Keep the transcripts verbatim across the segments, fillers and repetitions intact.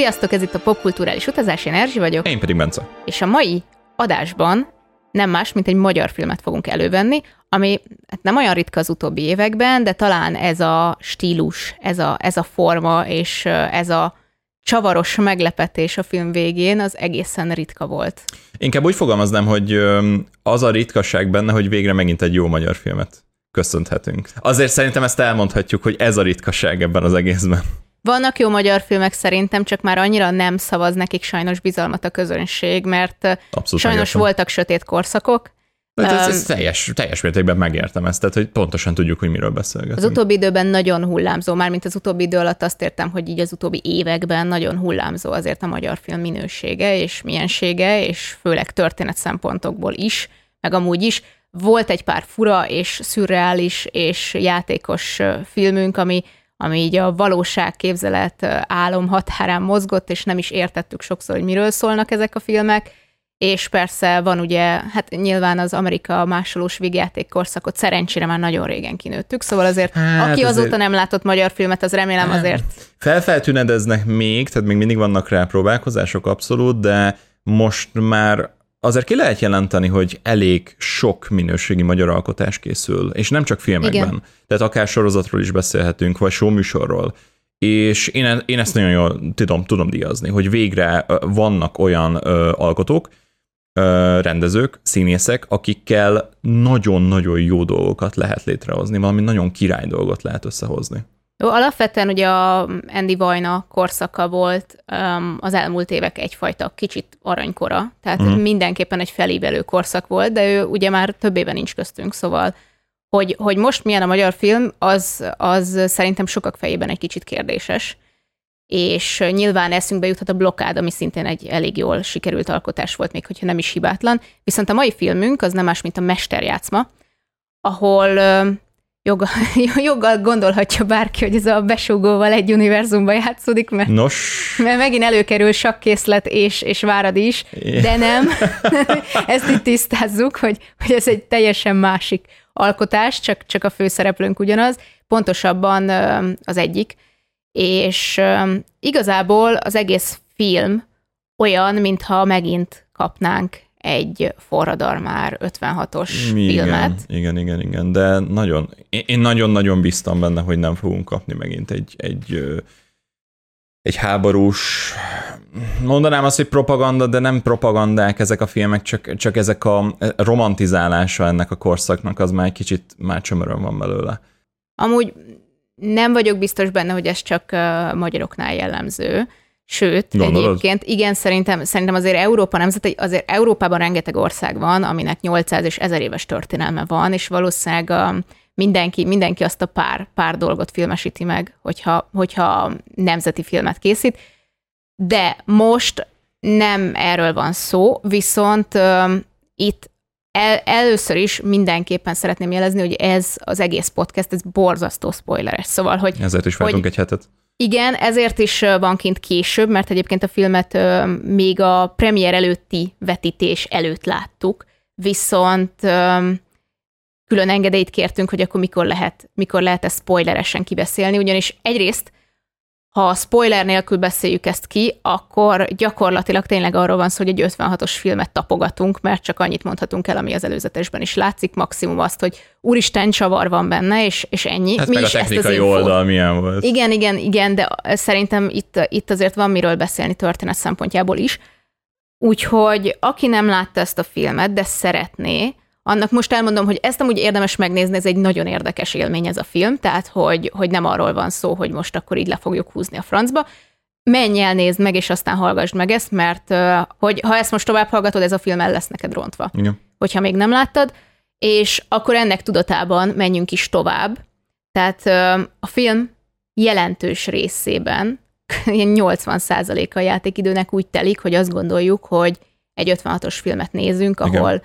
Sziasztok, ez itt a Popkulturális Utazás, én Erzsi vagyok. Én pedig Bence. És a mai adásban nem más, mint egy magyar filmet fogunk elővenni, ami hát nem olyan ritka az utóbbi években, de talán ez a stílus, ez a, ez a forma és ez a csavaros meglepetés a film végén az egészen ritka volt. Inkább úgy fogalmaznám, hogy az a ritkaság benne, hogy végre megint egy jó magyar filmet köszönhetünk. Azért szerintem ezt elmondhatjuk, hogy ez a ritkaság ebben az egészben. Vannak jó magyar filmek szerintem, csak már annyira nem szavaz nekik sajnos bizalmat a közönség, mert abszolút sajnos megértem. Voltak sötét korszakok. Hát ez, ez teljes, teljes mértékben megértem ezt, tehát hogy pontosan tudjuk, hogy miről beszélgetünk. Az utóbbi időben nagyon hullámzó, mármint az utóbbi idő alatt azt értem, hogy így az utóbbi években nagyon hullámzó azért a magyar film minősége és miensége, és főleg történet szempontokból is, meg amúgy is. Volt egy pár fura és szürreális és játékos filmünk, ami ami így a valóság, képzelet, álom határán mozgott, és nem is értettük sokszor, hogy miről szólnak ezek a filmek, és persze van ugye, hát nyilván az Amerika másolós vígjáték korszakot szerencsére már nagyon régen kinőttük, szóval azért, hát aki azért azóta nem látott magyar filmet, az remélem nem. Azért. Felfeltünedeznek még, tehát még mindig vannak rá próbálkozások abszolút, de most már azért ki lehet jelenteni, hogy elég sok minőségi magyar alkotás készül, és nem csak filmekben. Igen. Tehát akár sorozatról is beszélhetünk, vagy showműsorról. És én, én ezt nagyon jól tudom, tudom díjazni, hogy végre vannak olyan ö, alkotók, ö, rendezők, színészek, akikkel nagyon-nagyon jó dolgokat lehet létrehozni, valami nagyon király dolgot lehet összehozni. Jó, alapvetően ugye a Andy Vajna korszaka volt um, az elmúlt évek egyfajta kicsit aranykora, tehát mm. mindenképpen egy felívelő korszak volt, de ő ugye már több éve nincs köztünk, szóval hogy, hogy most milyen a magyar film, az, az szerintem sokak fejében egy kicsit kérdéses, és nyilván eszünkbe juthat a Blokkád, ami szintén egy elég jól sikerült alkotás volt, még hogyha nem is hibátlan, viszont a mai filmünk az nem más, mint a Mesterjátszma, ahol... Joggal, joggal gondolhatja bárki, hogy ez a besúgóval egy univerzumban játszódik, mert, mert megint előkerül sakkészlet és, és várad is, de nem. Ezt itt tisztázzuk, hogy, hogy ez egy teljesen másik alkotás, csak, csak a főszereplőnk ugyanaz, pontosabban az egyik. És igazából az egész film olyan, mintha megint kapnánk egy forradalmár ötvenhatos igen, filmet. Igen, igen, igen, de nagyon, én nagyon-nagyon bíztam benne, hogy nem fogunk kapni megint egy, egy, egy háborús, mondanám azt, hogy propaganda, de nem propagandák ezek a filmek, csak, csak ezek a romantizálása ennek a korszaknak, az már egy kicsit már csömörön van belőle. Amúgy nem vagyok biztos benne, hogy ez csak magyaroknál jellemző. Sőt, gondolod? Egyébként, igen, szerintem, szerintem azért Európa nemzet, azért Európában rengeteg ország van, aminek nyolcszáz és ezer éves történelme van, és valószínűleg mindenki, mindenki azt a pár, pár dolgot filmesíti meg, hogyha, hogyha nemzeti filmet készít. De most nem erről van szó, viszont um, itt el, először is mindenképpen szeretném jelezni, hogy ez az egész podcast, ez borzasztó spoileres. Szóval, hogy... Ezért is vártunk egy hetet. Igen, ezért is van kint később, mert egyébként a filmet ö, még a premier előtti vetítés előtt láttuk, viszont ö, külön engedélyt kértünk, hogy akkor mikor lehet, mikor lehet ezt spoileresen kibeszélni, ugyanis egyrészt, ha a spoiler nélkül beszéljük ezt ki, akkor gyakorlatilag tényleg arról van szó, hogy egy ötvenhatos filmet tapogatunk, mert csak annyit mondhatunk el, ami az előzetesben is látszik, maximum azt, hogy úristen, csavar van benne, és, és ennyi. Hát mi meg is a technikai oldal milyen volt. Igen, igen, igen, de szerintem itt, itt azért van miről beszélni történet szempontjából is. Úgyhogy aki nem látta ezt a filmet, de szeretné, annak most elmondom, hogy ezt amúgy érdemes megnézni, ez egy nagyon érdekes élmény ez a film, tehát hogy, hogy nem arról van szó, hogy most akkor így le fogjuk húzni a francba. Menj el, nézd meg, és aztán hallgassd meg ezt, mert hogy ha ezt most tovább hallgatod, ez a film el lesz neked rontva. Igen. Hogyha még nem láttad, és akkor ennek tudatában menjünk is tovább. Tehát a film jelentős részében, ilyen nyolcvan százaléka a játékidőnek úgy telik, hogy azt gondoljuk, hogy egy ötvenhatos filmet nézünk, ahol igen.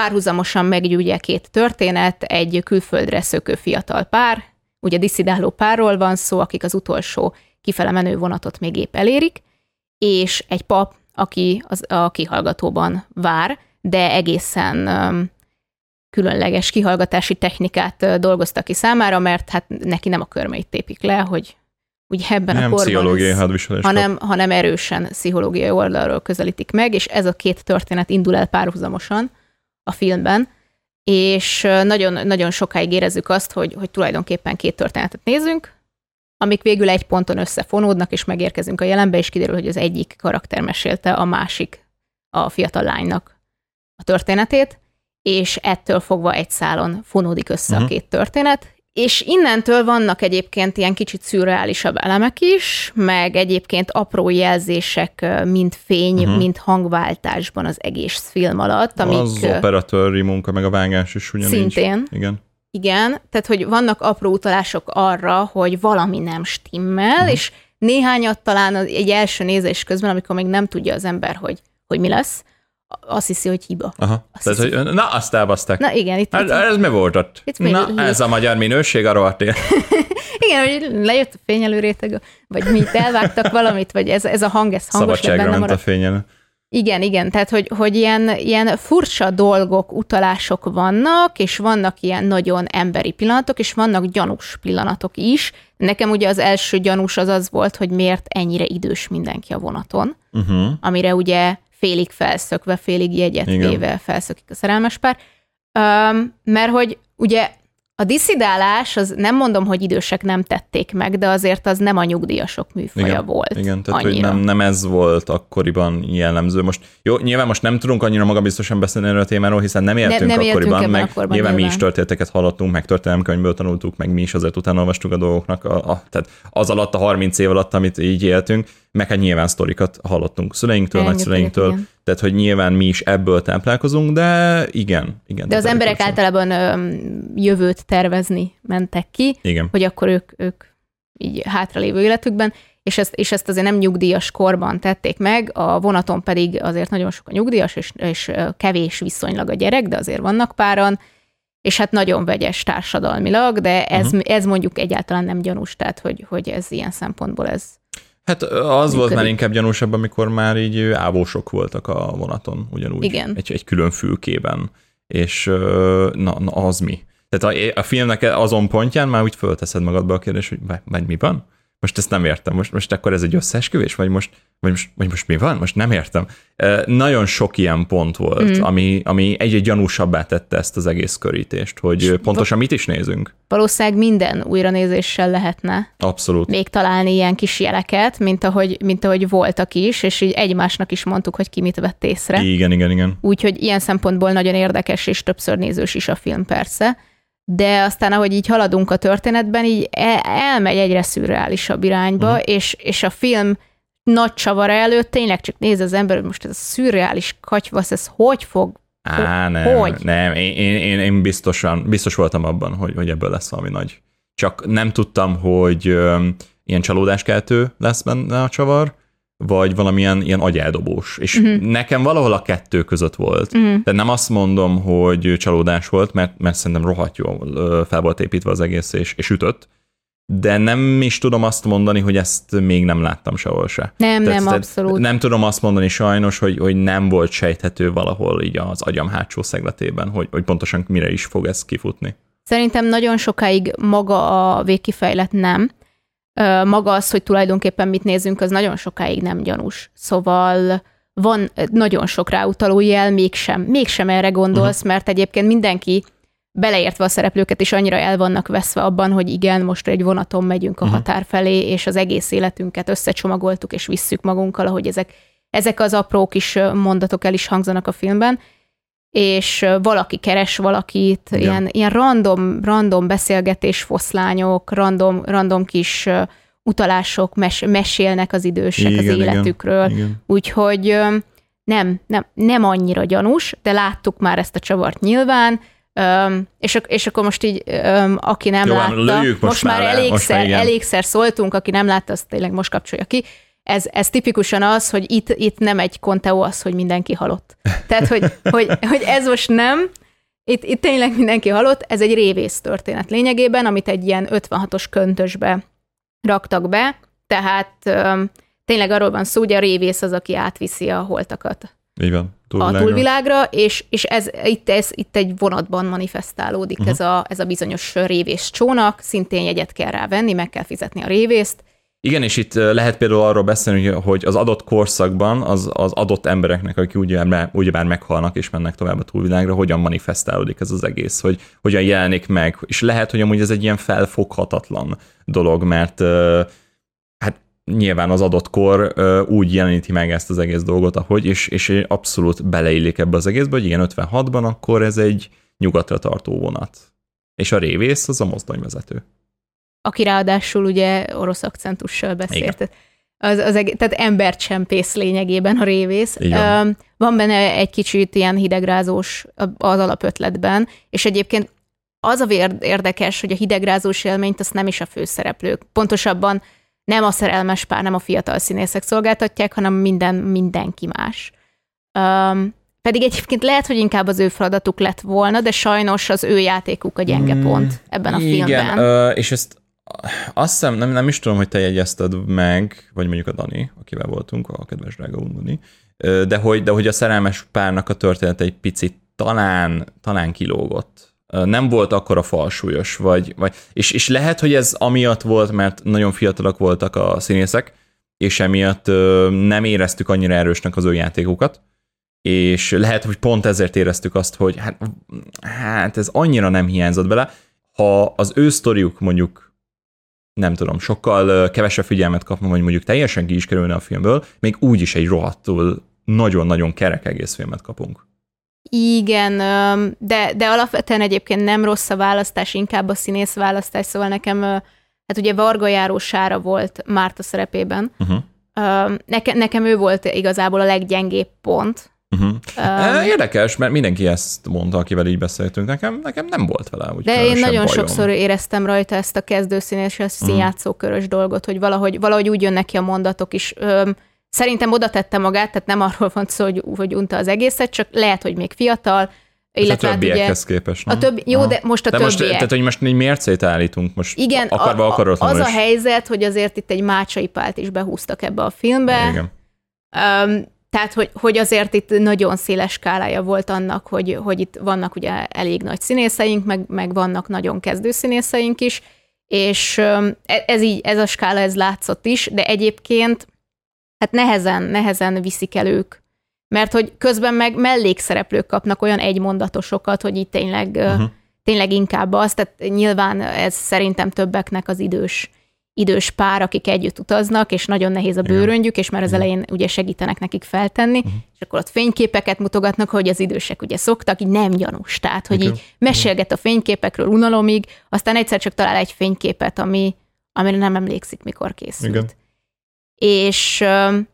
Párhuzamosan meggyújtja két történet, egy külföldre szökő fiatal pár, ugye disszidáló párról van szó, akik az utolsó kifele menő vonatot még épp elérik, és egy pap, aki az, a kihallgatóban vár, de egészen um, különleges kihallgatási technikát dolgoztak ki számára, mert hát neki nem a körmeit tépik le, hogy ugye ebben nem a korban, hanem, hanem erősen pszichológiai oldalról közelítik meg, és ez a két történet indul el párhuzamosan a filmben, és nagyon, nagyon sokáig érezzük azt, hogy, hogy tulajdonképpen két történetet nézünk, amik végül egy ponton összefonódnak, és megérkezünk a jelenbe, és kiderül, hogy az egyik karakter mesélte a másik, a fiatal lánynak a történetét, és ettől fogva egy szálon fonódik össze uh-huh. a két történet, és innentől vannak egyébként ilyen kicsit szürreálisabb elemek is, meg egyébként apró jelzések, mint fény, uh-huh. mint hangváltásban az egész film alatt. Amik az operatőri munka, meg a vágás is ugyanígy. Szintén. Igen. Igen, tehát hogy vannak apró utalások arra, hogy valami nem stimmel, uh-huh. és néhányat talán egy első nézés közben, amikor még nem tudja az ember, hogy, hogy mi lesz, azt hiszi, hogy hiba. Aha. Tehát, hiszi. Hogy, na, azt elbaszták. Na igen, itt. Hát, ez mi volt ott? Na, mi? Ez a magyar minőség, arra volt. Igen, hogy lejött a fényelőréteg, vagy mi, elvágtak valamit, vagy ez, ez a hang, ez hangos. Szabadságra ment a fényelő. Igen, igen, tehát, hogy, hogy ilyen, ilyen furcsa dolgok, utalások vannak, és vannak ilyen nagyon emberi pillanatok, és vannak gyanús pillanatok is. Nekem ugye az első gyanús az az volt, hogy miért ennyire idős mindenki a vonaton, uh-huh. amire ugye félig felszökve, félig jegyet téve felszökik a szerelmes pár. Um, mert hogy ugye a diszidálás, az nem mondom, hogy idősek nem tették meg, de azért az nem a nyugdíjasok műfaja igen, volt. Igen, tehát annyira. Hogy nem, nem ez volt akkoriban jellemző. Most, jó, nyilván most nem tudunk annyira magabiztosan beszélni erről a témáról, hiszen nem éltünk ne, nem akkoriban, meg, meg akkorban, nyilván, nyilván mi is történeteket hallottunk, meg történelemkönyvből tanultuk, meg mi is azért utána olvastuk a dolgoknak, a, a, tehát az alatt, a harminc év alatt, amit így éltünk, meg hát nyilván sztorikat hallottunk szüleinktől, nagyszüleinktől, tehát hogy nyilván mi is ebből táplálkozunk, de igen. igen de az emberek általában jövőt tervezni mentek ki, igen. hogy akkor ők, ők így hátralévő életükben, és ezt, és ezt azért nem nyugdíjas korban tették meg, a vonaton pedig azért nagyon sok a nyugdíjas, és, és kevés viszonylag a gyerek, de azért vannak páran, és hát nagyon vegyes társadalmilag, de ez, uh-huh. ez mondjuk egyáltalán nem gyanús, tehát hogy, hogy ez ilyen szempontból ez hát az működik. Volt már inkább gyanúsabb, amikor már így ávósok voltak a vonaton, ugyanúgy. Igen. Egy, egy külön fülkében. És na, na az mi? Tehát a, a filmnek azon pontján már úgy fölteszed magadba a kérdést, hogy vagy mi van? Most ezt nem értem. Most, most akkor ez egy összeesküvés? Vagy most, vagy, most, vagy most mi van? Most nem értem. Nagyon sok ilyen pont volt, mm. ami, ami egy-egy gyanúsabbá tette ezt az egész körítést, hogy és pontosan mit is nézünk. Valószínűleg minden újranézéssel lehetne abszolút. Még találni ilyen kis jeleket, mint ahogy, mint ahogy voltak is, és így egymásnak is mondtuk, hogy ki mit vett észre. Igen, igen, igen. Úgyhogy ilyen szempontból nagyon érdekes, és többször nézős is a film persze. De aztán, ahogy így haladunk a történetben, így el- elmegy egyre szürreálisabb irányba, uh-huh. és, és a film nagy csavara előtt tényleg csak néz az ember, hogy most ez a szürreális katyvasz, ez hogy fog? Á, nem, hogy? nem, én, én, én biztosan, biztos voltam abban, hogy, hogy ebből lesz valami nagy. Csak nem tudtam, hogy öm, ilyen csalódáskeltő lesz benne a csavar, vagy valamilyen ilyen agyeldobós. És uh-huh. nekem valahol a kettő között volt. Uh-huh. De nem azt mondom, hogy csalódás volt, mert, mert szerintem rohadt jól fel volt építve az egész, és, és ütött. De nem is tudom azt mondani, hogy ezt még nem láttam sehol se. Nem, tehát, nem, abszolút. Nem tudom azt mondani sajnos, hogy, hogy nem volt sejthető valahol így az agyam hátsó szegletében, hogy, hogy pontosan mire is fog ez kifutni. Szerintem nagyon sokáig maga a végkifejlet nem. Maga az, hogy tulajdonképpen mit nézünk, az nagyon sokáig nem gyanús. Szóval van nagyon sok ráutaló jel, mégsem, mégsem erre gondolsz, uh-huh. mert egyébként mindenki, beleértve a szereplőket is, annyira el vannak veszve abban, hogy igen, most egy vonaton megyünk a uh-huh. határ felé, és az egész életünket összecsomagoltuk, és visszük magunkkal, ahogy ezek, ezek az apró kis mondatok el is hangzanak a filmben, és valaki keres valakit, ja. ilyen, ilyen random, random beszélgetés foszlányok, random, random kis utalások mes, mesélnek az idősek igen, az életükről. Igen, igen. Úgyhogy nem, nem, nem annyira gyanús, de láttuk már ezt a csavart nyilván, és, és akkor most így, aki nem jó, látta, most, most már le, elégszer, most már elégszer szóltunk, aki nem látta, azt tényleg most kapcsolja ki. Ez, ez tipikusan az, hogy itt, itt nem egy konteó az, hogy mindenki halott. Tehát, hogy, hogy, hogy ez most nem, itt, itt tényleg mindenki halott, ez egy révész történet lényegében, amit egy ilyen ötvenhatos köntösbe raktak be, tehát öm, tényleg arról van szó, hogy a révész az, aki átviszi a holtakat így van, túlvilágra. a túlvilágra, és, és ez, itt, ez itt egy vonatban manifestálódik uh-huh. ez, a, ez a bizonyos révész csónak, szintén jegyet kell rá venni, meg kell fizetni a révészt, Igen, és itt lehet például arról beszélni, hogy az adott korszakban az, az adott embereknek, akik ugyebár, ugyebár meghalnak és mennek tovább a túlvilágra, hogyan manifestálódik ez az egész, hogy hogyan jelenik meg. És lehet, hogy amúgy ez egy ilyen felfoghatatlan dolog, mert hát nyilván az adott kor úgy jeleníti meg ezt az egész dolgot, ahogy, és, és abszolút beleillik ebbe az egészbe, hogy igen, ötvenhatban akkor ez egy nyugatra tartó vonat. És a révész az a mozdonyvezető. Aki ráadásul ugye orosz akcentussal beszélt. Az, az egész, tehát embercsempész lényegében a révész. Um, van benne egy kicsit ilyen hidegrázós az alapötletben, és egyébként az a érdekes, hogy a hidegrázós élményt azt nem is a főszereplők. Pontosabban nem a szerelmes pár, nem a fiatal színészek szolgáltatják, hanem minden, mindenki más. Um, pedig egyébként lehet, hogy inkább az ő feladatuk lett volna, de sajnos az ő játékuk a gyenge hmm, pont ebben a igen, filmben. Igen, uh, és ezt azt hiszem, nem, nem is tudom, hogy te jegyezted meg, vagy mondjuk a Dani, akivel voltunk, a kedves drága Ununi, de hogy, de hogy a szerelmes párnak a története egy picit talán, talán kilógott. Nem volt akkora falsúlyos, vagy, vagy, és, és lehet, hogy ez amiatt volt, mert nagyon fiatalak voltak a színészek, és emiatt nem éreztük annyira erősnek az ő játékukat, és lehet, hogy pont ezért éreztük azt, hogy hát, hát ez annyira nem hiányzott bele, ha az ő sztoriuk mondjuk nem tudom, sokkal kevesebb figyelmet kapnom, hogy mondjuk teljesen ki is kerülne a filmből, még úgyis egy rohadtul nagyon-nagyon kerek egész filmet kapunk. Igen, de, de alapvetően egyébként nem rossz a választás, inkább a színész választás, szóval nekem, hát ugye Varga Járosára volt Márta szerepében. Uh-huh. Neke, nekem ő volt igazából a leggyengébb pont. Uh-huh. Um, Érdekes, mert mindenki ezt mondta, akivel így beszéltünk, nekem, nekem nem volt vele. Úgy de én nagyon bajom. Sokszor éreztem rajta ezt a kezdőszínés, a színjátszókörös uh-huh. dolgot, hogy valahogy, valahogy úgy jönnek ki a mondatok is. Öm, szerintem oda tette magát, tehát nem arról van szó, hogy, hogy unta az egészet, csak lehet, hogy még fiatal. Illetve a többiekhez ugye, képest, nem? A többi, jó, aha. de most a de most, többiek. Tehát, hogy most egy mércét állítunk most. Igen, akarva, a, a, az is. A helyzet, hogy azért itt egy Mácsai Pált is behúztak ebbe a filmbe. Igen. Um, Tehát, hogy, hogy azért itt nagyon széles skálája volt annak, hogy, hogy itt vannak ugye elég nagy színészeink, meg, meg vannak nagyon kezdő színészeink is, és ez, így, ez a skála, ez látszott is, de egyébként hát nehezen, nehezen viszik el ők. Mert hogy közben meg mellékszereplők kapnak olyan egymondatosokat, hogy itt tényleg, uh-huh. tényleg inkább az, tehát nyilván ez szerintem többeknek az idős idős pár, akik együtt utaznak, és nagyon nehéz a bőröngyük, és már az elején ugye segítenek nekik feltenni, uh-huh. és akkor ott fényképeket mutogatnak, hogy az idősek ugye szoktak, így nem gyanús, tehát, hogy így mesélget a fényképekről unalomig, aztán egyszer csak talál egy fényképet, ami, amire nem emlékszik, mikor készült. Igen. És öm,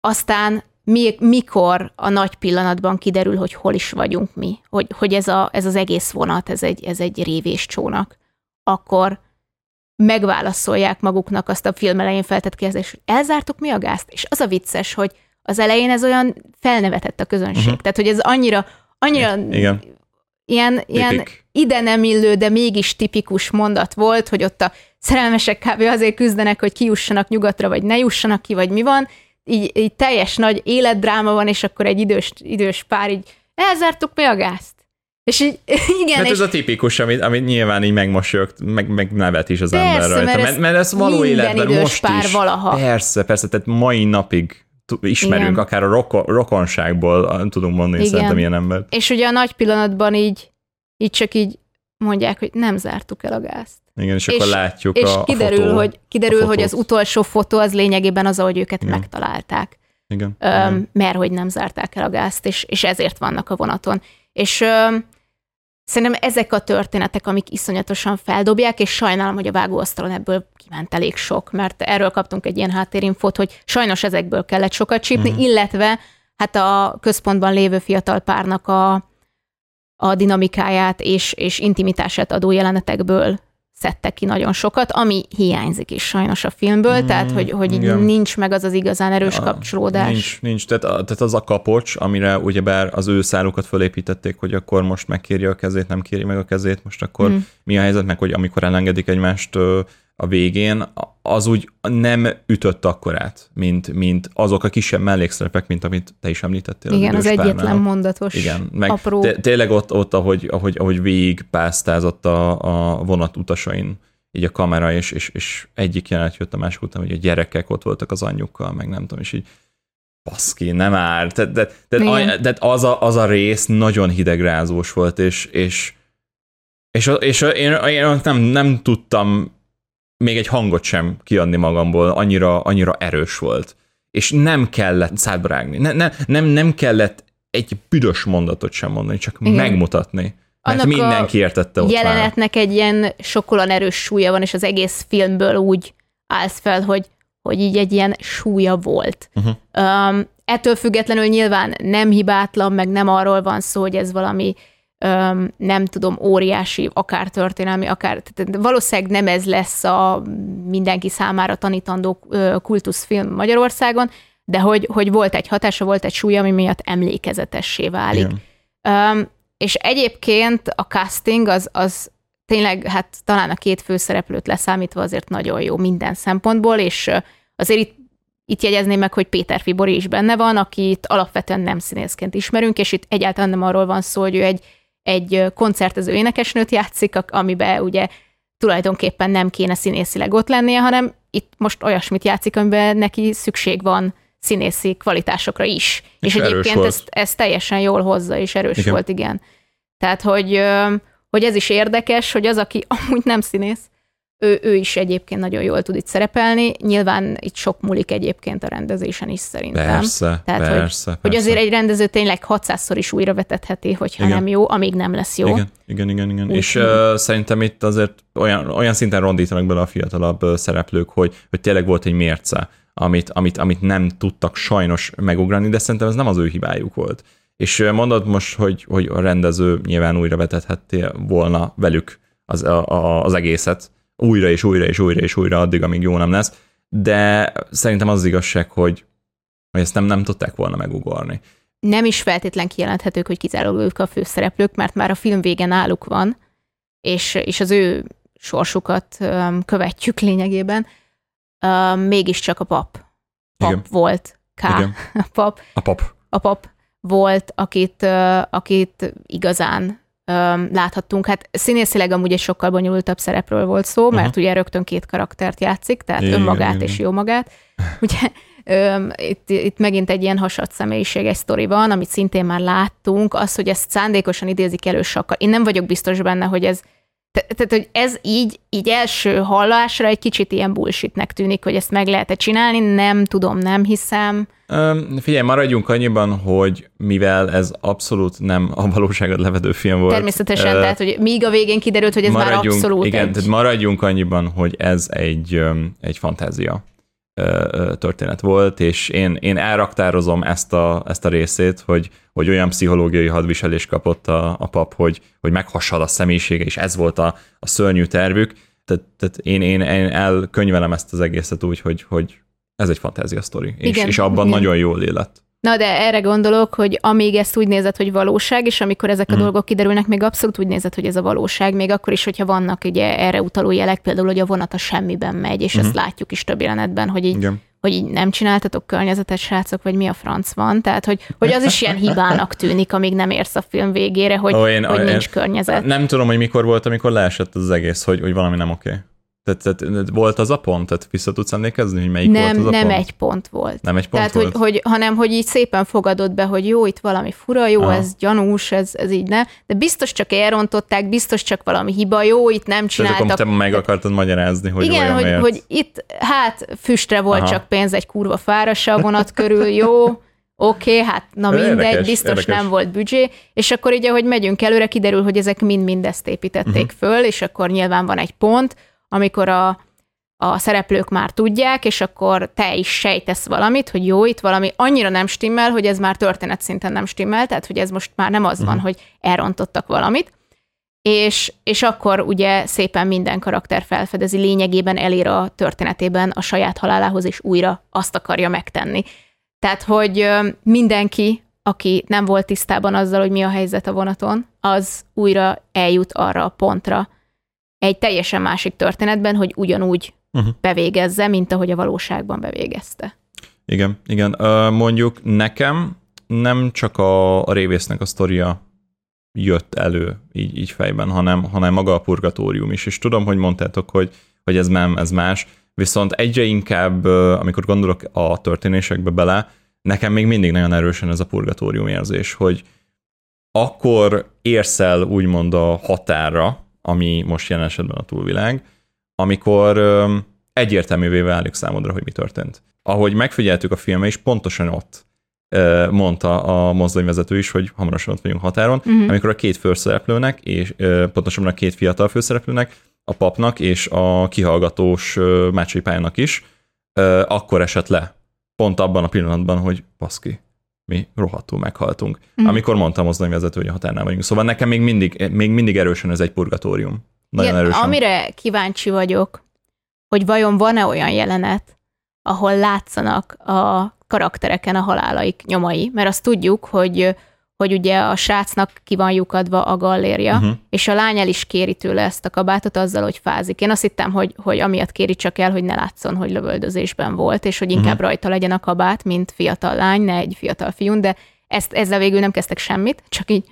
aztán mi, mikor a nagy pillanatban kiderül, hogy hol is vagyunk mi, hogy, hogy ez, a, ez az egész vonat, ez egy, ez egy révés csónak, akkor megválaszolják maguknak azt a film elején feltett kérdést, hogy elzártuk mi a gázt? És az a vicces, hogy az elején ez olyan felnevetett a közönség. Uh-huh. Tehát, hogy ez annyira, annyira igen. Ilyen, ilyen ide nem illő, de mégis tipikus mondat volt, hogy ott a szerelmesek kb. Azért küzdenek, hogy kijussanak nyugatra, vagy ne jussanak ki, vagy mi van. Így, így teljes nagy életdráma van, és akkor egy idős, idős pár így elzártuk mi a gázt? És így, igen, hát és ez a tipikus, amit, amit nyilván így megmosolyogt, meg, meg nevet is az persze, ember rajta. Mert ez, mert ez való életben most is. Valaha. Persze, persze, tehát mai napig ismerünk, igen. akár a roko, rokonságból tudunk mondani, igen. szerintem ilyen embert. És ugye a nagy pillanatban így, így csak így mondják, hogy nem zártuk el a gázt. Igen, és, és akkor látjuk és a, a kiderül, fotó, hogy kiderül, hogy az utolsó fotó az lényegében az, ahogy őket igen. megtalálták. Igen. Öm, igen. Mert hogy nem zárták el a gázt, és, és ezért vannak a vonaton. És öm, szerintem ezek a történetek, amik iszonyatosan feldobják, és sajnálom, hogy a vágóasztalon ebből kiment elég sok, mert erről kaptunk egy ilyen háttérinfót, hogy sajnos ezekből kellett sokat csípni, uh-huh. illetve hát a központban lévő fiatal párnak a, a dinamikáját és, és intimitását adó jelenetekből szedtek ki nagyon sokat, ami hiányzik is sajnos a filmből, mm, tehát hogy, hogy nincs meg az az igazán erős ja, kapcsolódás. Nincs, nincs. Tehát, tehát az a kapocs, amire ugyebár az ő szálukat fölépítették, hogy akkor most megkéri a kezét, nem kéri meg a kezét, most akkor mm. mi a helyzet, meg hogy amikor elengedik egymást a végén, az úgy nem ütött akkorát, mint, mint azok a kisebb mellékszerepek, mint amit te is említettél. Igen, az, az egyetlen mondatos, igen, meg apró. Té- tényleg ott, ott ahogy, ahogy, ahogy végig pásztázott a, a vonat utasain, így a kamera, és, és, és egyik jelenet jött a másik után, hogy a gyerekek ott voltak az anyjukkal, meg nem tudom, és így baszki, nem áll. Tehát de, de, de az, a, az a rész nagyon hidegrázós volt, és, és, és, és én, én nem, nem tudtam még egy hangot sem kiadni magamból, annyira, annyira erős volt. És nem kellett szádbrágni, ne, ne, nem, nem kellett egy büdös mondatot sem mondani, csak igen, megmutatni. Mert annak mindenki értette ott már. Jelenetnek egy ilyen sokkolan erős súlya van, és az egész filmből úgy állsz fel, hogy, hogy így egy ilyen súlya volt. Uh-huh. Um, ettől függetlenül nyilván nem hibátlan, meg nem arról van szó, hogy ez valami um, nem tudom, óriási, akár történelmi, akár, tehát valószínűleg nem ez lesz a mindenki számára tanítandó kultuszfilm Magyarországon, de hogy, hogy volt egy hatása, volt egy súlya, ami miatt emlékezetessé válik. És egyébként a casting az, az tényleg, hát talán a két főszereplőt leszámítva azért nagyon jó minden szempontból, és azért itt, itt jegyezném meg, hogy Péter Fibor is benne van, akit alapvetően nem színészként ismerünk, és itt egyáltalán nem arról van szó, hogy ő egy, egy koncertező énekesnőt játszik, amiben ugye tulajdonképpen nem kéne színészileg ott lennie, hanem itt most olyasmit játszik, amiben neki szükség van színészi kvalitásokra is. És, és egyébként ezt, ezt teljesen jól hozza, és erős igen. volt, igen. Tehát, hogy, hogy ez is érdekes, hogy az, aki amúgy nem színész, ő, ő is egyébként nagyon jól tud itt szerepelni. Nyilván itt sok múlik egyébként a rendezésen is szerintem. Persze, Tehát, persze, hogy, persze. hogy azért egy rendező tényleg hatszázszor is újra vetetheti, hogyha igen. nem jó, amíg nem lesz jó. Igen, igen, igen. igen. Úgy, és uh, szerintem itt azért olyan, olyan szinten rondítanak bele a fiatalabb uh, szereplők, hogy, hogy tényleg volt egy mérce, amit, amit, amit nem tudtak sajnos megugrani, de szerintem ez nem az ő hibájuk volt. És mondod most, hogy, hogy a rendező nyilván újra vetethette volna velük az, a, a, az egészet, újra és újra és újra és újra addig, amíg jó nem lesz, de szerintem az, az igazság, hogy, hogy ezt nem, nem tudták volna megugorni. Nem is feltétlen kijelenthetők, hogy kizárólag ők a főszereplők, mert már a film vége náluk van, és, és az ő sorsukat követjük lényegében. Uh, mégiscsak a pap. Pap igen. volt. K. Igen. A pap. A pap. A pap volt, akit, uh, akit igazán um, láthattunk. Hát színészileg amúgy egy sokkal bonyolultabb szerepről volt szó, mert uh-huh. ugye rögtön két karaktert játszik, tehát igen, önmagát igen. és jó magát. Ugye um, itt, itt megint egy ilyen hasadt személyiséges sztori van, amit szintén már láttunk, az, hogy ezt szándékosan idézik elő sakkal. Én nem vagyok biztos benne, hogy ez Tehát, te, hogy ez így, így első hallásra egy kicsit ilyen bullshitnek tűnik, hogy ezt meg lehet-e csinálni, nem tudom, nem hiszem. Um, figyelj, maradjunk annyiban, hogy mivel ez abszolút nem a valóságot levedő film volt. Természetesen, uh, tehát, hogy míg a végén kiderült, hogy ez már abszolút igen, egy... tehát maradjunk annyiban, hogy ez egy, um, egy fantázia uh, történet volt, és én, én elraktározom ezt a, ezt a részét, hogy hogy olyan pszichológiai hadviselést kapott a, a pap, hogy, hogy meghasad a személyisége, és ez volt a, a szörnyű tervük. Tehát, tehát én, én, én elkönyvelem ezt az egészet úgy, hogy, hogy ez egy fantázia sztori, és, és abban igen. nagyon jól élet. Na, de erre gondolok, hogy amíg ezt úgy nézed, hogy valóság, és amikor ezek a mm. dolgok kiderülnek, még abszolút úgy nézed, hogy ez a valóság, még akkor is, hogyha vannak ugye erre utaló jelek, például, hogy a vonat a semmiben megy, és mm-hmm. ezt látjuk is több jelenetben, hogy így igen. hogy így nem csináltatok környezetet, srácok, vagy mi a franc van, tehát, hogy, hogy az is ilyen hibának tűnik, amíg nem érsz a film végére, hogy, oh, én, hogy én, nincs én, környezet. Nem tudom, hogy mikor volt, amikor leesett az egész, hogy, hogy valami nem oké. Okay. Tehát, tehát, tehát volt az a pont? Tehát vissza tudsz emlékezni, hogy melyik nem, volt az a nem pont? Egy pont volt. Nem egy pont tehát, volt? Hogy, hogy, hanem, hogy így szépen fogadod be, hogy jó, itt valami fura, jó, ah. ez gyanús, ez, ez így nem, de biztos csak elrontották, biztos csak valami hiba, jó, itt nem csináltak. Tehát akkor te meg akartad magyarázni, hogy igen, olyan hogy, hogy itt, hát füstre volt aha. csak pénz egy kurva fárassal vonat körül, jó, oké, okay, hát na mindegy, érdekes, biztos érdekes. Nem volt büdzsé, és akkor így, ahogy megyünk előre, kiderül, hogy ezek mind-mind ezt építették uh-huh. föl, és akkor nyilván van egy pont, amikor a, a szereplők már tudják, és akkor te is sejtesz valamit, hogy jó, itt valami annyira nem stimmel, hogy ez már történet szinten nem stimmel, tehát hogy ez most már nem az van, hogy elrontottak valamit, és, és akkor ugye szépen minden karakter felfedezi, lényegében elér a történetében a saját halálához, és újra azt akarja megtenni. Tehát, hogy mindenki, aki nem volt tisztában azzal, hogy mi a helyzet a vonaton, az újra eljut arra a pontra, egy teljesen másik történetben, hogy ugyanúgy uh-huh. bevégezze, mint ahogy a valóságban bevégezte. Igen, igen. Mondjuk nekem nem csak a, a révésznek a sztoria jött elő így, így fejben, hanem, hanem maga a purgatórium is. És tudom, hogy mondtátok, hogy, hogy ez nem, ez más, viszont egyre inkább, amikor gondolok a történésekbe bele, nekem még mindig nagyon erősen ez a purgatórium érzés, hogy akkor érsz el úgymond a határra, ami most jelen esetben a túlvilág, amikor egyértelművé válik számodra, hogy mi történt. Ahogy megfigyeltük a filmben is, pontosan ott mondta a mozdonyvezető is, hogy hamarosan ott vagyunk határon, mm-hmm. amikor a két főszereplőnek, és pontosabban a két fiatal főszereplőnek, a papnak és a kihallgatós Mácsai Pálnak is, akkor esett le. Pont abban a pillanatban, hogy baszki, mi rohadtul meghaltunk. Mm. Amikor mondtam az nagyvezető, hogy a határnál vagyunk. Szóval nekem még mindig, még mindig erősen ez egy purgatórium. Nagyon igen, erősen. Amire kíváncsi vagyok, hogy vajon van-e olyan jelenet, ahol látszanak a karaktereken a halálaik nyomai. Mert azt tudjuk, hogy, hogy ugye a srácnak ki van lyukadva a gallérja, uh-huh. és a lány el is kéri tőle ezt a kabátot azzal, hogy fázik. Én azt hittem, hogy, hogy amiatt kéri csak el, hogy ne látszon, hogy lövöldözésben volt, és hogy inkább uh-huh. rajta legyen a kabát, mint fiatal lány, ne egy fiatal fiún, de ezt, ezzel végül nem kezdtek semmit, csak így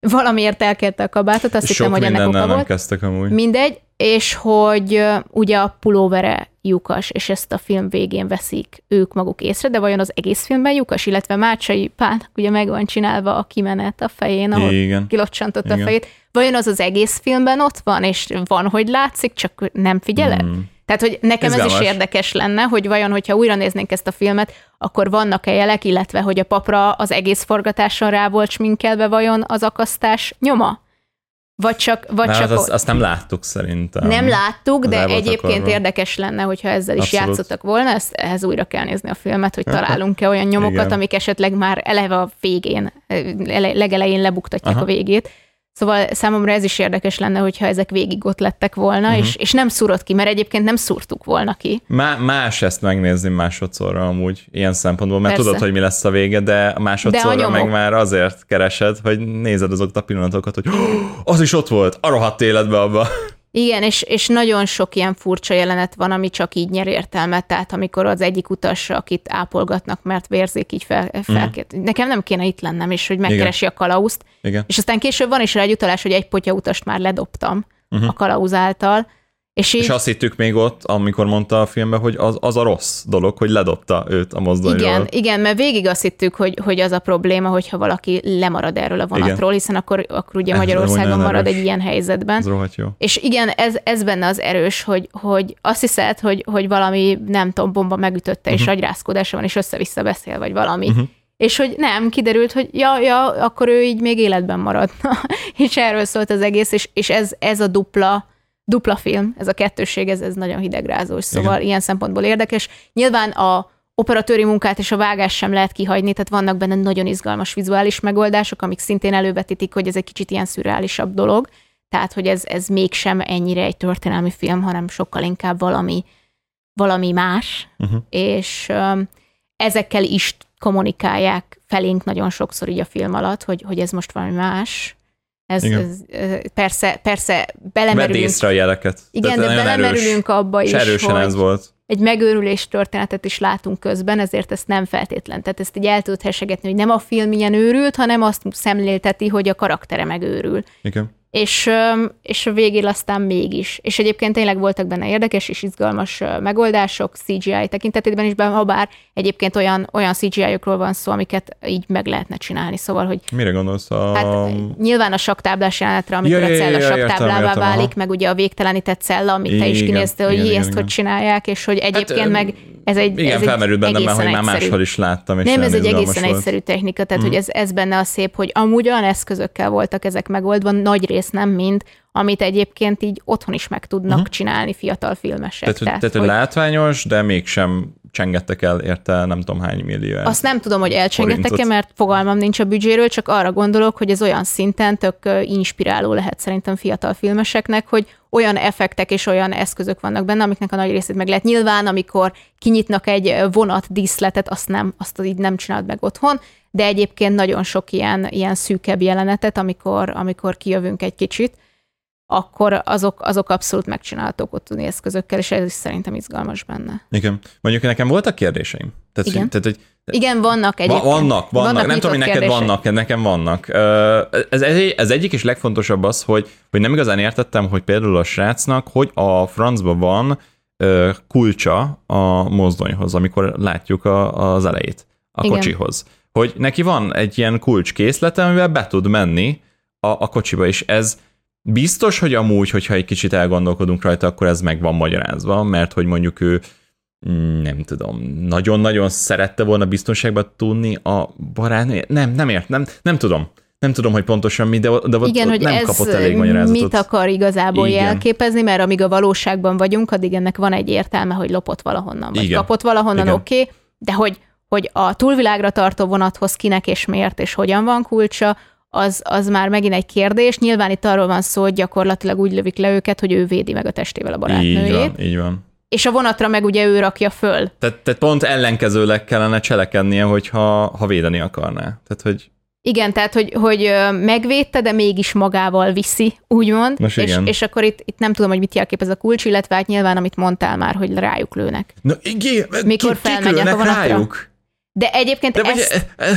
valamiért elkérte a kabátot, azt hittem, hogy ennek oka volt. Kezdtek amúgy. Mindegy, és hogy ugye a pulóvere lyukas, és ezt a film végén veszik ők maguk észre, de vajon az egész filmben lyukas, illetve Mácsai Pálnak ugye meg van csinálva a kimenet a fején, ahol igen. kilocsantotta igen. a fejét. Vajon az az egész filmben ott van, és van, hogy látszik, csak nem figyeled? Hmm. Tehát, hogy nekem ez, ez is érdekes lenne, hogy vajon, hogyha újra néznénk ezt a filmet, akkor vannak-e jelek, illetve, hogy a papra az egész forgatáson rá volt sminkelve vajon az akasztás nyoma? Vagy csak... Vagy csak az, azt nem láttuk szerintem. Nem láttuk, de egyébként érdekes lenne, hogyha ezzel is abszolút. Játszottak volna. Ezt, ehhez újra kell nézni a filmet, hogy találunk-e olyan nyomokat, igen. amik esetleg már eleve a végén, ele, legelején lebuktatják aha. a végét. Szóval számomra ez is érdekes lenne, hogyha ezek végig ott lettek volna, uh-huh. és, és nem szúrod ki, mert egyébként nem szúrtuk volna ki. Má, más ezt megnézni másodszorra amúgy, ilyen szempontból, mert persze. tudod, hogy mi lesz a vége, de másodszorra de meg már azért keresed, hogy nézed azokat a pillanatokat, hogy az is ott volt, a rohadt életbe abba. Igen, és, és nagyon sok ilyen furcsa jelenet van, ami csak így nyer értelmet, tehát amikor az egyik utasra, akit ápolgatnak, mert vérzik így fel, felkért. Mm. Nekem nem kéne itt lennem, és hogy megkeresi igen. a kalauzt. Igen. És aztán később van is rá egy utalás, hogy egy potya utast már ledobtam uh-huh. a kalauz által. És, így... és azt hittük még ott, amikor mondta a filmben, hogy az, az a rossz dolog, hogy ledobta őt a mozdonyról. Igen, igen, mert végig azt hittük, hogy, hogy az a probléma, hogyha valaki lemarad erről a vonatról, igen. hiszen akkor, akkor ugye ez Magyarországon marad erős. Egy ilyen helyzetben. Ez rohadt jó. És igen, ez, ez benne az erős, hogy, hogy azt hiszed, hogy, hogy valami, nem tudom, bomba megütötte, uh-huh. és agyrázkodása van, és össze-vissza beszél, vagy valami. Uh-huh. És hogy nem, kiderült, hogy ja, ja, akkor ő így még életben maradna. És erről szólt az egész, és, és ez, ez a dupla Dupla film, ez a kettősség, ez, ez nagyon hidegrázós, szóval igen. ilyen szempontból érdekes. Nyilván a operatőri munkát és a vágást sem lehet kihagyni, tehát vannak benne nagyon izgalmas vizuális megoldások, amik szintén elővetítik, hogy ez egy kicsit ilyen szürreálisabb dolog, tehát hogy ez, ez mégsem ennyire egy történelmi film, hanem sokkal inkább valami, valami más, uh-huh. és um, ezekkel is kommunikálják felénk nagyon sokszor így a film alatt, hogy, hogy ez most valami más. Ez, ez, persze, persze belemerülünk. Vedd észre a jeleket. Igen, de belemerülünk erős, abba is, erősen ez volt. Egy megőrülés történetet is látunk közben, ezért ezt nem feltétlen. Tehát ezt így el tudod hessegetni, hogy nem a film ilyen őrült, hanem azt szemlélteti, hogy a karaktere megőrül. Igen. És, és a végén aztán mégis. És egyébként tényleg voltak benne érdekes és izgalmas megoldások, cé gé í tekintetében is, ha bár egyébként olyan, olyan cé gé í-okról van szó, amiket így meg lehetne csinálni. Szóval, hogy... Mire gondolsz? A... Hát nyilván a saktáblás jelenetre, amikor ja, a cella ja, ja, saktáblává válik, aha. meg ugye a végtelenített cella, amit igen, te is kinéztél, hogy ezt hogy csinálják, és hogy egyébként hát, meg ez egy igen, ez felmerült bennem, mert hogy már máshol is láttam. És nem, ez egy egészen volt. Egyszerű technika, tehát mm. hogy ez, ez benne a szép, hogy amúgy olyan eszközökkel voltak ezek megoldva, nagy rész nem mind, amit egyébként így otthon is meg tudnak mm. csinálni fiatal filmesek. Tehát, tehát, tehát hogy látványos, de mégsem csengettek el érte nem tudom hány millió. Azt nem tudom, hogy elcsengettek-e, mert fogalmam nincs a büdzséről, csak arra gondolok, hogy ez olyan szinten tök inspiráló lehet szerintem fiatal filmeseknek, hogy olyan effektek és olyan eszközök vannak benne, amiknek a nagy részét meg lehet. Nyilván, amikor kinyitnak egy vonat díszletet, azt nem, azt így nem csinálod meg otthon, de egyébként nagyon sok ilyen, ilyen szűkebb jelenetet, amikor, amikor kijövünk egy kicsit, akkor azok, azok abszolút megcsinálhatók otthoni eszközökkel, és ez is szerintem izgalmas benne. Igen. Mondjuk nekem voltak kérdéseim. Tehát, hogy, tehát hogy Igen, vannak egyébként. Vannak, vannak. vannak nem tudom, hogy neked kérdések. vannak, nekem vannak. Ez, ez, ez egyik is legfontosabb az, hogy, hogy nem igazán értettem, hogy például a srácnak, hogy a francba van kulcsa a mozdonyhoz, amikor látjuk a, az elejét a Igen. kocsihoz. Hogy neki van egy ilyen kulcskészlete, amivel be tud menni a, a kocsiba, és ez biztos, hogy amúgy, hogyha egy kicsit elgondolkodunk rajta, akkor ez meg van magyarázva, mert hogy mondjuk ő nem tudom, nagyon-nagyon szerette volna biztonságban tudni a barátnőjét. Nem, nem ért, nem, nem tudom. Nem tudom, hogy pontosan mi, de, de igen, ott nem kapott elég magyarázatot. Igen, hogy ez mit akar igazából igen. jelképezni, mert amíg a valóságban vagyunk, addig ennek van egy értelme, hogy lopott valahonnan, vagy igen. kapott valahonnan, oké, okay, de hogy, hogy a túlvilágra tartó vonathoz kinek és miért és hogyan van kulcsa, az, az már megint egy kérdés. Nyilván itt arról van szó, hogy gyakorlatilag úgy lövik le őket, hogy ő védi meg a testével a barátnőjét. Így van, így van. És a vonatra meg ugye ő rakja föl. Tehát, tehát pont ellenkezőleg kellene cselekednie, hogyha ha védeni akarná. Tehát, hogy... Igen, tehát, hogy, hogy megvédte, de mégis magával viszi, úgymond. Nos, és, és akkor itt, itt nem tudom, hogy mit jelképez a kulcs, illetve hát nyilván, amit mondtál már, hogy rájuk lőnek. Na, igen, mikor felmegyek a vonatra. Rájuk? De egyébként de ezt... Vagy...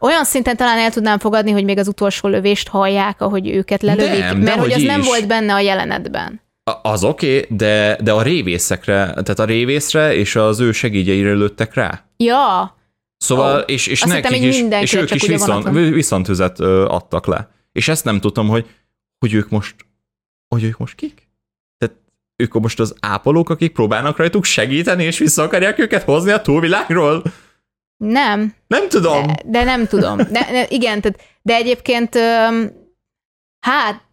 Olyan szinten talán el tudnám fogadni, hogy még az utolsó lövést hallják, ahogy őket lelövik, nem, mert hogy az is. Nem volt benne a jelenetben. Az oké, okay, de, de a révészekre, tehát a révészre és az ő segédjeire lőttek rá. Ja. Szóval, oh. és, és nekik is, és ők is viszont, viszontüzet adtak le. És ezt nem tudtam, hogy, hogy ők most, hogy ők most kik? Tehát ők most az ápolók, akik próbálnak rajtuk segíteni, és vissza akarják őket hozni a túlvilágról? Nem. Nem tudom. De, de nem tudom. De, de, igen, tehát, de egyébként hát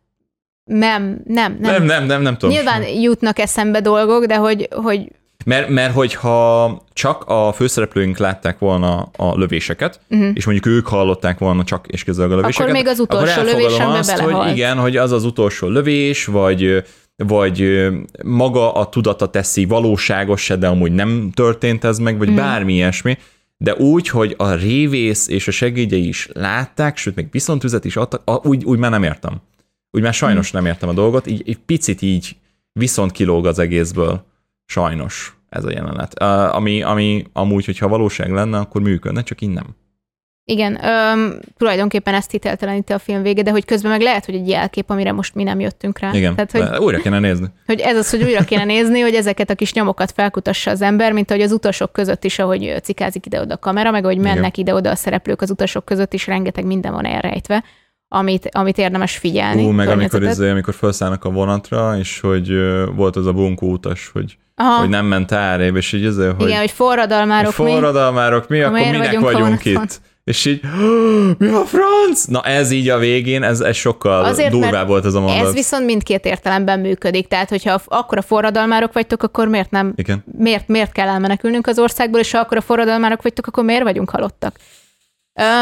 Nem, nem, nem. Nem, nem, nem, nem tudom. Nyilván jutnak eszembe dolgok, de hogy... hogy... Mert, mert hogyha csak a főszereplőink látták volna a lövéseket, uh-huh. és mondjuk ők hallották volna csak és kizárólag a lövéseket, akkor még az utolsó lövésembe belehalt. Hogy igen, hogy az az utolsó lövés, vagy, vagy maga a tudata teszi valóságos, de amúgy nem történt ez meg, vagy uh-huh. bármi ilyesmi, de úgy, hogy a révész és a segédjei is látták, sőt, még viszontüzet is adtak, úgy, úgy már nem értem. Úgy már sajnos nem értem a dolgot, így egy picit így viszont kilóg az egészből. Sajnos ez a jelenet. Uh, ami, ami amúgy, hogyha valóság lenne, akkor működne, csak így nem. Igen, öm, tulajdonképpen ezt hitelteleníti a film vége, de hogy közben meg lehet, hogy egy jelkép, amire most mi nem jöttünk rá. Igen, tehát, hogy, újra kéne nézni. Hogy ez az, hogy újra kéne nézni, hogy ezeket a kis nyomokat felkutassa az ember, mint ahogy az utasok között is, ahogy cikázik ide-oda a kamera, meg ahogy mennek Igen. ide-oda a szereplők az utasok között is, rengeteg minden van elrejtve. Amit, amit érdemes figyelni. Ú, meg amikor, izé, amikor felszállnak a vonatra, és hogy uh, volt az a bunkó utas, hogy, hogy nem ment árrébb, és így izé, hogy... Igen, hogy forradalmárok, hogy forradalmárok mi, mi akkor minek vagyunk, vagyunk itt? És így, mi a franc? Na ez így a végén, ez, ez sokkal azért, durvább volt ez a mondat. Ez viszont mindkét értelemben működik, tehát hogyha akkora forradalmárok vagytok, akkor miért nem, miért, miért kell elmenekülnünk az országból, és ha akkora forradalmárok vagytok, akkor miért vagyunk halottak?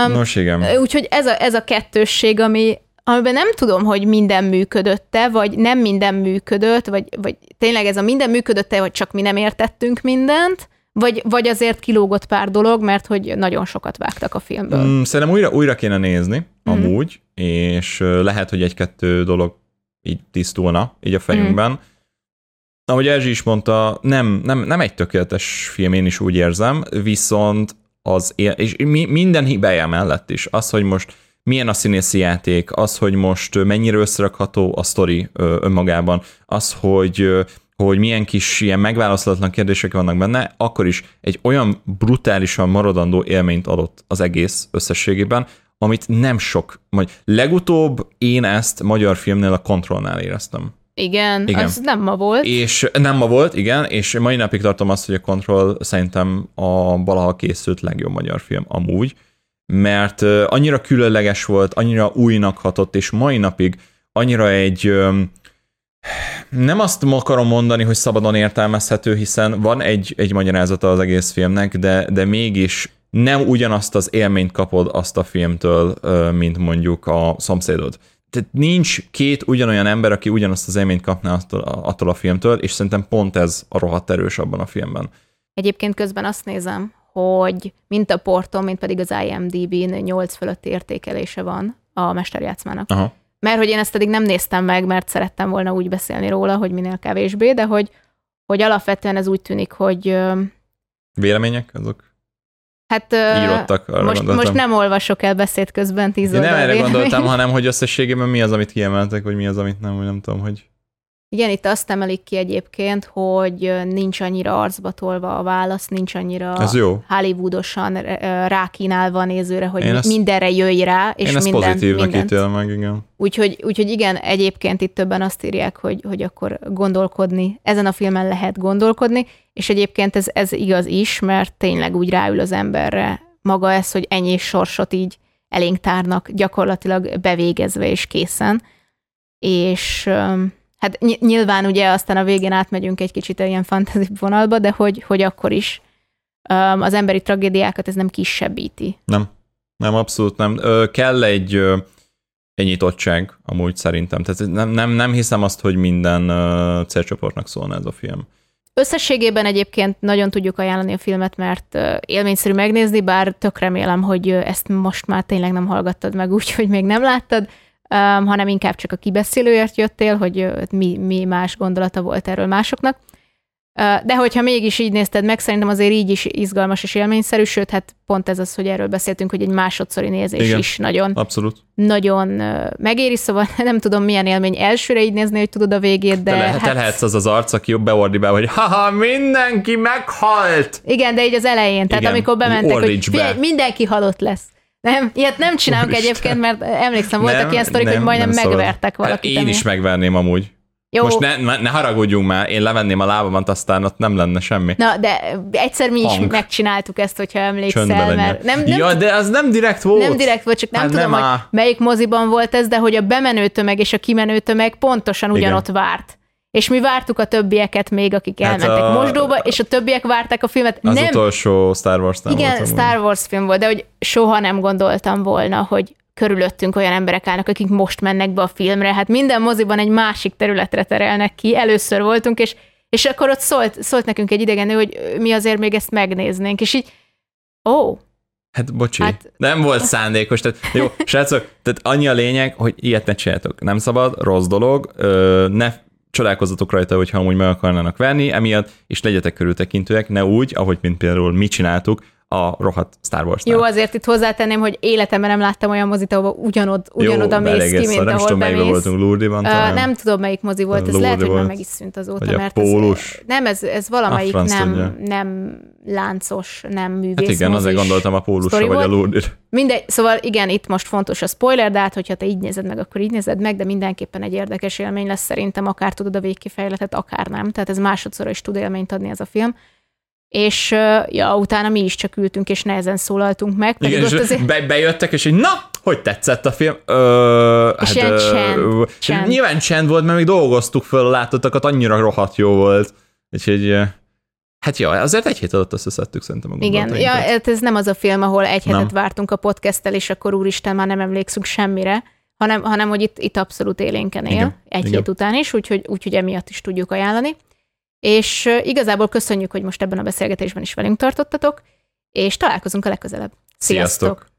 Um, Nos, igen. Úgyhogy ez a, ez a kettősség, ami, amiben nem tudom, hogy minden működött-e, vagy nem minden működött, vagy, vagy tényleg ez a minden működött-e, vagy csak mi nem értettünk mindent, vagy, vagy azért kilógott pár dolog, mert hogy nagyon sokat vágtak a filmből. Mm, szerintem újra, újra kéne nézni, amúgy, mm. és lehet, hogy egy-kettő dolog így tisztulna, így a fejünkben. Mm. Ahogy Erzsi is mondta, nem, nem, nem egy tökéletes film, én is úgy érzem, viszont az, és minden hibája mellett is. Az, hogy most milyen a színészi játék, az, hogy most mennyire összerakható a sztori önmagában, az, hogy, hogy milyen kis ilyen megválaszolatlan kérdések vannak benne, akkor is egy olyan brutálisan maradandó élményt adott az egész összességében, amit nem sok. Majd legutóbb én ezt magyar filmnél, a Kontrollnál éreztem. Igen, igen, az nem ma volt. És nem ma volt, igen, és mai napig tartom azt, hogy a Kontroll szerintem a valaha készült legjobb magyar film amúgy, mert annyira különleges volt, annyira újnak hatott, és mai napig annyira egy, nem azt akarom mondani, hogy szabadon értelmezhető, hiszen van egy, egy magyarázata az egész filmnek, de, de mégis nem ugyanazt az élményt kapod azt a filmtől, mint mondjuk a szomszédod. Tehát nincs két ugyanolyan ember, aki ugyanazt az élményt kapná attól, attól a filmtől, és szerintem pont ez a rohadt erős abban a filmben. Egyébként közben azt nézem, hogy mint a porton, mint pedig az I M D B-n nyolc fölötti értékelése van a Mesterjátszmának. Aha. Mert hogy én ezt eddig nem néztem meg, mert szerettem volna úgy beszélni róla, hogy minél kevésbé, de hogy, hogy alapvetően ez úgy tűnik, hogy... Vélemények azok? Hát írottak, most, most nem olvasok el beszéd közben tíz oldalra. Nem erre gondoltam, hanem hogy összességében mi az, amit kiemeltek, vagy mi az, amit nem, vagy nem tudom, hogy... Igen, itt azt emelik ki egyébként, hogy nincs annyira arcba tolva a válasz, nincs annyira hollywoodosan rákínálva a nézőre, hogy ezt, mindenre jöjj rá, és mindent. Én ezt pozitívnak ítél meg, igen. Úgyhogy, úgyhogy igen, egyébként itt többen azt írják, hogy, hogy akkor gondolkodni, ezen a filmen lehet gondolkodni, és egyébként ez, ez igaz is, mert tényleg úgy ráül az emberre maga ez, hogy ennyi sorsot így elénk tárnak, gyakorlatilag bevégezve és készen, és... Hát nyilván ugye aztán a végén átmegyünk egy kicsit ilyen fantasy vonalba, de hogy, hogy akkor is az emberi tragédiákat ez nem kisebbíti. Nem, nem, abszolút nem. Ö, kell egy, egy nyitottság amúgy szerintem. Tehát nem, nem, nem hiszem azt, hogy minden célcsoportnak szólna ez a film. Összességében egyébként nagyon tudjuk ajánlani a filmet, mert élményszerű megnézni, bár tök remélem, hogy ezt most már tényleg nem hallgattad meg úgy, hogy még nem láttad, Um, hanem inkább csak a kibeszélőért jöttél, hogy uh, mi, mi más gondolata volt erről másoknak. Uh, de hogyha mégis így nézted meg, szerintem azért így is izgalmas és élményszerű, sőt, hát pont ez az, hogy erről beszéltünk, hogy egy másodszori nézés igen, is nagyon, abszolút. nagyon uh, megéri, szóval nem tudom, milyen élmény elsőre így nézni, hogy tudod a végét, de... Te, le- hát... te lehetsz az az arc, aki beordibál, hogy haha, mindenki meghalt! Igen, de így az elején, tehát igen, amikor bementek, hogy be. Mindenki halott lesz. Nem, ilyet nem csinálunk Úristen. Egyébként, mert emlékszem, voltak nem, ilyen sztorik, nem, hogy majdnem megvertek szabad. Valakit. Én ami... is megverném amúgy. Jó. Most ne, ne haragudjunk már, én levenném a lábamat, aztán ott nem lenne semmi. Na, de egyszer mi Hang. Is megcsináltuk ezt, hogyha emlékszel, mert... Nem, nem, ja, de az nem direkt volt. Nem direkt volt, csak nem hát tudom, nem hogy melyik moziban volt ez, de hogy a bemenő tömeg és a kimenő tömeg pontosan ugyanott igen. várt. És mi vártuk a többieket még, akik elmentek hát a... mosdóba, és a többiek várták a filmet. Az nem... utolsó Star Wars nem igen, volt, Star Wars film volt, de hogy soha nem gondoltam volna, hogy körülöttünk olyan emberek állnak, akik most mennek be a filmre. Hát minden moziban egy másik területre terelnek ki. Először voltunk, és, és akkor ott szólt, szólt nekünk egy idegenő, hogy mi azért még ezt megnéznénk. És így, ó... Oh. Hát bocsi, hát... nem volt szándékos. Tehát, jó, srácok, tehát annyi a lényeg, hogy ilyet ne csináltok. Nem szabad, rossz dolog, ö, ne... csodálkozzatok rajta, hogyha amúgy meg akarnának venni, emiatt, és legyetek körültekintőek, ne úgy, ahogy mint például mi csináltuk, a rohadt Star Wars-nál. Jó, azért itt hozzátenném, hogy életemben nem láttam olyan mozit, ahol ugyanod, ugyanoda jó, mész ki, mint ahol nem tudom, melyikben voltunk, Lourdes-ban talán. Uh, nem tudom, melyik mozi volt, ez lehet, hogy már meg is szűnt azóta, vagy mert ez, nem, ez, ez valamelyik nem, nem láncos, nem művészmozis. Hát igen, azért gondoltam a Pólusra, vagy a Lourdes-re. Mindegy, szóval igen, itt most fontos a spoiler, de hát, hogyha te így nézed meg, akkor így nézed meg, de mindenképpen egy érdekes élmény lesz szerintem, akár tudod a végkifejletet, akár nem. Tehát ez másodszorra is tud élményt adni ez a film. És ja, utána mi is csak ültünk, és nehezen szólaltunk meg. Pedig igen, ott azért... be, bejöttek, és így, na, hogy tetszett a film? Ö, és hát, csend, ö, csend. Nyilván csend volt, mert még dolgoztuk föl a látottakat, annyira rohadt jó volt. Úgyhogy, hát jó, azért egy hét alatt összeszedtük szerintem a gondolatainkat. Igen, ja, ez nem az a film, ahol egy hetet nem. vártunk a podcasttel, és akkor úristen, már nem emlékszünk semmire, hanem, hanem hogy itt, itt abszolút élénken él, igen, egy igen. hét után is, úgyhogy, úgyhogy emiatt is tudjuk ajánlani. És igazából köszönjük, hogy most ebben a beszélgetésben is velünk tartottatok, és találkozunk a legközelebb. Sziasztok! Sziasztok.